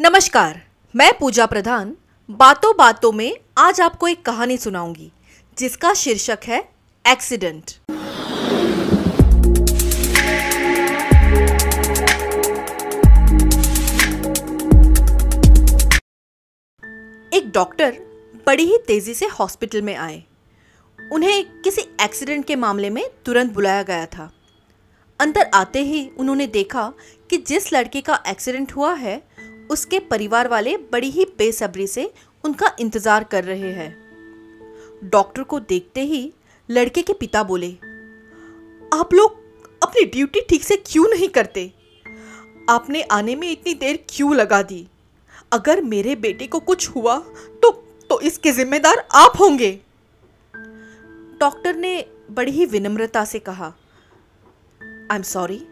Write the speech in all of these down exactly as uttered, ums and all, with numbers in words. नमस्कार, मैं पूजा प्रधान। बातों बातों में आज आपको एक कहानी सुनाऊंगी जिसका शीर्षक है एक्सीडेंट। एक डॉक्टर बड़ी ही तेजी से हॉस्पिटल में आए। उन्हें किसी एक्सीडेंट के मामले में तुरंत बुलाया गया था। अंदर आते ही उन्होंने देखा कि जिस लड़के का एक्सीडेंट हुआ है उसके परिवार वाले बड़ी ही बेसब्री से उनका इंतजार कर रहे हैं। डॉक्टर को देखते ही लड़के के पिता बोले, आप लोग अपनी ड्यूटी ठीक से क्यों नहीं करते? आपने आने में इतनी देर क्यों लगा दी? अगर मेरे बेटे को कुछ हुआ तो तो इसके जिम्मेदार आप होंगे। डॉक्टर ने बड़ी ही विनम्रता से कहा, आई एम सॉरी,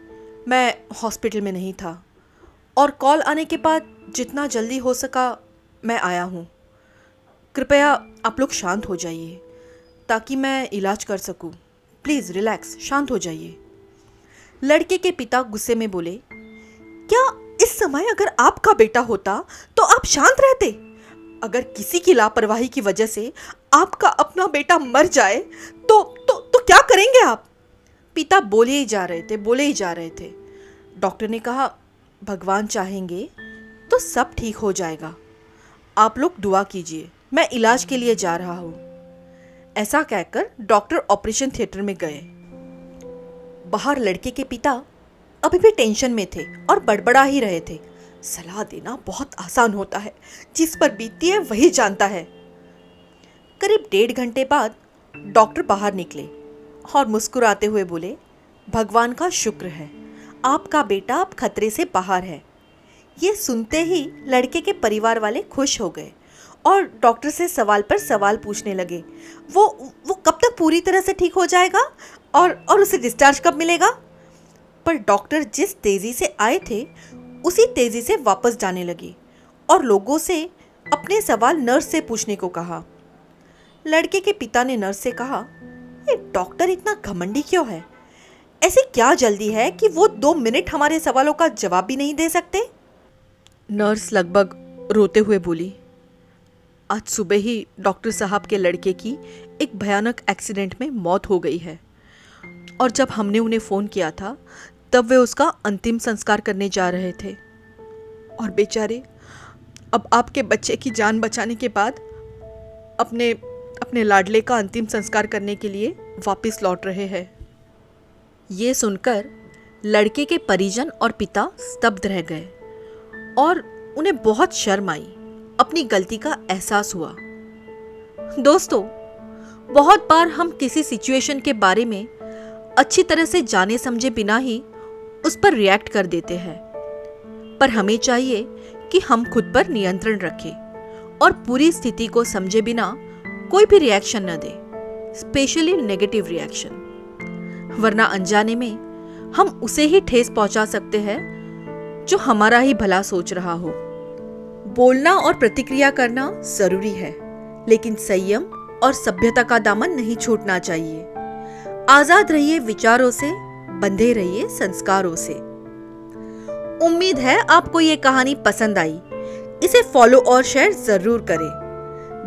मैं हॉस्पिटल में नहीं था और कॉल आने के बाद जितना जल्दी हो सका मैं आया हूँ। कृपया आप लोग शांत हो जाइए ताकि मैं इलाज कर सकूँ। प्लीज़ रिलैक्स, शांत हो जाइए। लड़के के पिता गुस्से में बोले, क्या इस समय अगर आपका बेटा होता तो आप शांत रहते? अगर किसी की लापरवाही की वजह से आपका अपना बेटा मर जाए तो तो तो क्या करेंगे आप? पिता बोले ही जा रहे थे बोले ही जा रहे थे डॉक्टर ने कहा, भगवान चाहेंगे तो सब ठीक हो जाएगा। आप लोग दुआ कीजिए, मैं इलाज के लिए जा रहा हूँ। ऐसा कहकर डॉक्टर ऑपरेशन थिएटर में गए। बाहर लड़के के पिता अभी भी टेंशन में थे और बड़बड़ा ही रहे थे। सलाह देना बहुत आसान होता है, जिस पर बीतती है वही जानता है। करीब डेढ़ घंटे बाद डॉक्टर बाहर निकले और मुस्कुराते हुए बोले, भगवान का शुक्र है, आपका बेटा अब खतरे से बाहर है। ये सुनते ही लड़के के परिवार वाले खुश हो गए और डॉक्टर से सवाल पर सवाल पूछने लगे। वो वो कब तक पूरी तरह से ठीक हो जाएगा और और उसे डिस्चार्ज कब मिलेगा? पर डॉक्टर जिस तेज़ी से आए थे उसी तेज़ी से वापस जाने लगे और लोगों से अपने सवाल नर्स से पूछने को कहा। लड़के के पिता ने नर्स से कहा, ये डॉक्टर इतना घमंडी क्यों है? ऐसी क्या जल्दी है कि वो दो मिनट हमारे सवालों का जवाब भी नहीं दे सकते? नर्स लगभग रोते हुए बोली, आज सुबह ही डॉक्टर साहब के लड़के की एक भयानक एक्सीडेंट में मौत हो गई है और जब हमने उन्हें फ़ोन किया था तब वे उसका अंतिम संस्कार करने जा रहे थे और बेचारे अब आपके बच्चे की जान बचाने के बाद अपने अपने लाडले का अंतिम संस्कार करने के लिए वापस लौट रहे हैं। ये सुनकर लड़के के परिजन और पिता स्तब्ध रह गए और उन्हें बहुत शर्म आई, अपनी गलती का एहसास हुआ। दोस्तों, बहुत बार हम किसी सिचुएशन के बारे में अच्छी तरह से जाने समझे बिना ही उस पर रिएक्ट कर देते हैं, पर हमें चाहिए कि हम खुद पर नियंत्रण रखें और पूरी स्थिति को समझे बिना कोई भी रिएक्शन न दें, स्पेशली नेगेटिव रिएक्शन, वरना अनजाने में हम उसे ही ठेस पहुंचा सकते हैं जो हमारा ही भला सोच रहा हो। बोलना और प्रतिक्रिया करना जरूरी है, लेकिन संयम और सभ्यता का दामन नहीं छूटना चाहिए। आजाद रहिए विचारों से, बंधे रहिए संस्कारों से। उम्मीद है आपको ये कहानी पसंद आई। इसे फॉलो और शेयर जरूर करें।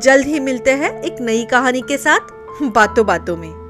जल्द ही मिलते हैं एक नई कहानी के साथ बातों बातों में।